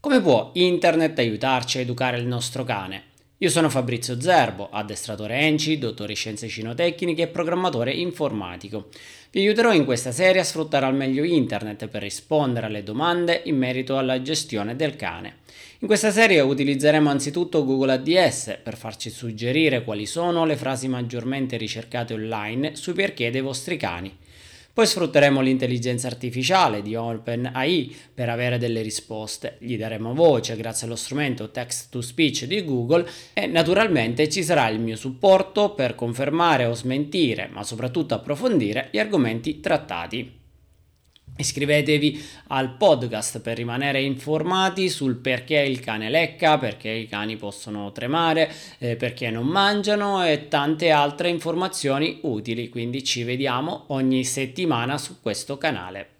Come può Internet aiutarci a educare il nostro cane? Io sono Fabrizio Zerbo, addestratore ENCI, dottore in scienze cinotecniche e programmatore informatico. Vi aiuterò in questa serie a sfruttare al meglio Internet per rispondere alle domande in merito alla gestione del cane. In questa serie utilizzeremo anzitutto Google ADS per farci suggerire quali sono le frasi maggiormente ricercate online sui perché dei vostri cani. Poi sfrutteremo l'intelligenza artificiale di OpenAI per avere delle risposte, gli daremo voce grazie allo strumento text to speech di Google e naturalmente ci sarà il mio supporto per confermare o smentire, ma soprattutto approfondire gli argomenti trattati. Iscrivetevi al podcast per rimanere informati sul perché il cane lecca, perché i cani possono tremare, perché non mangiano e tante altre informazioni utili, quindi ci vediamo ogni settimana su questo canale.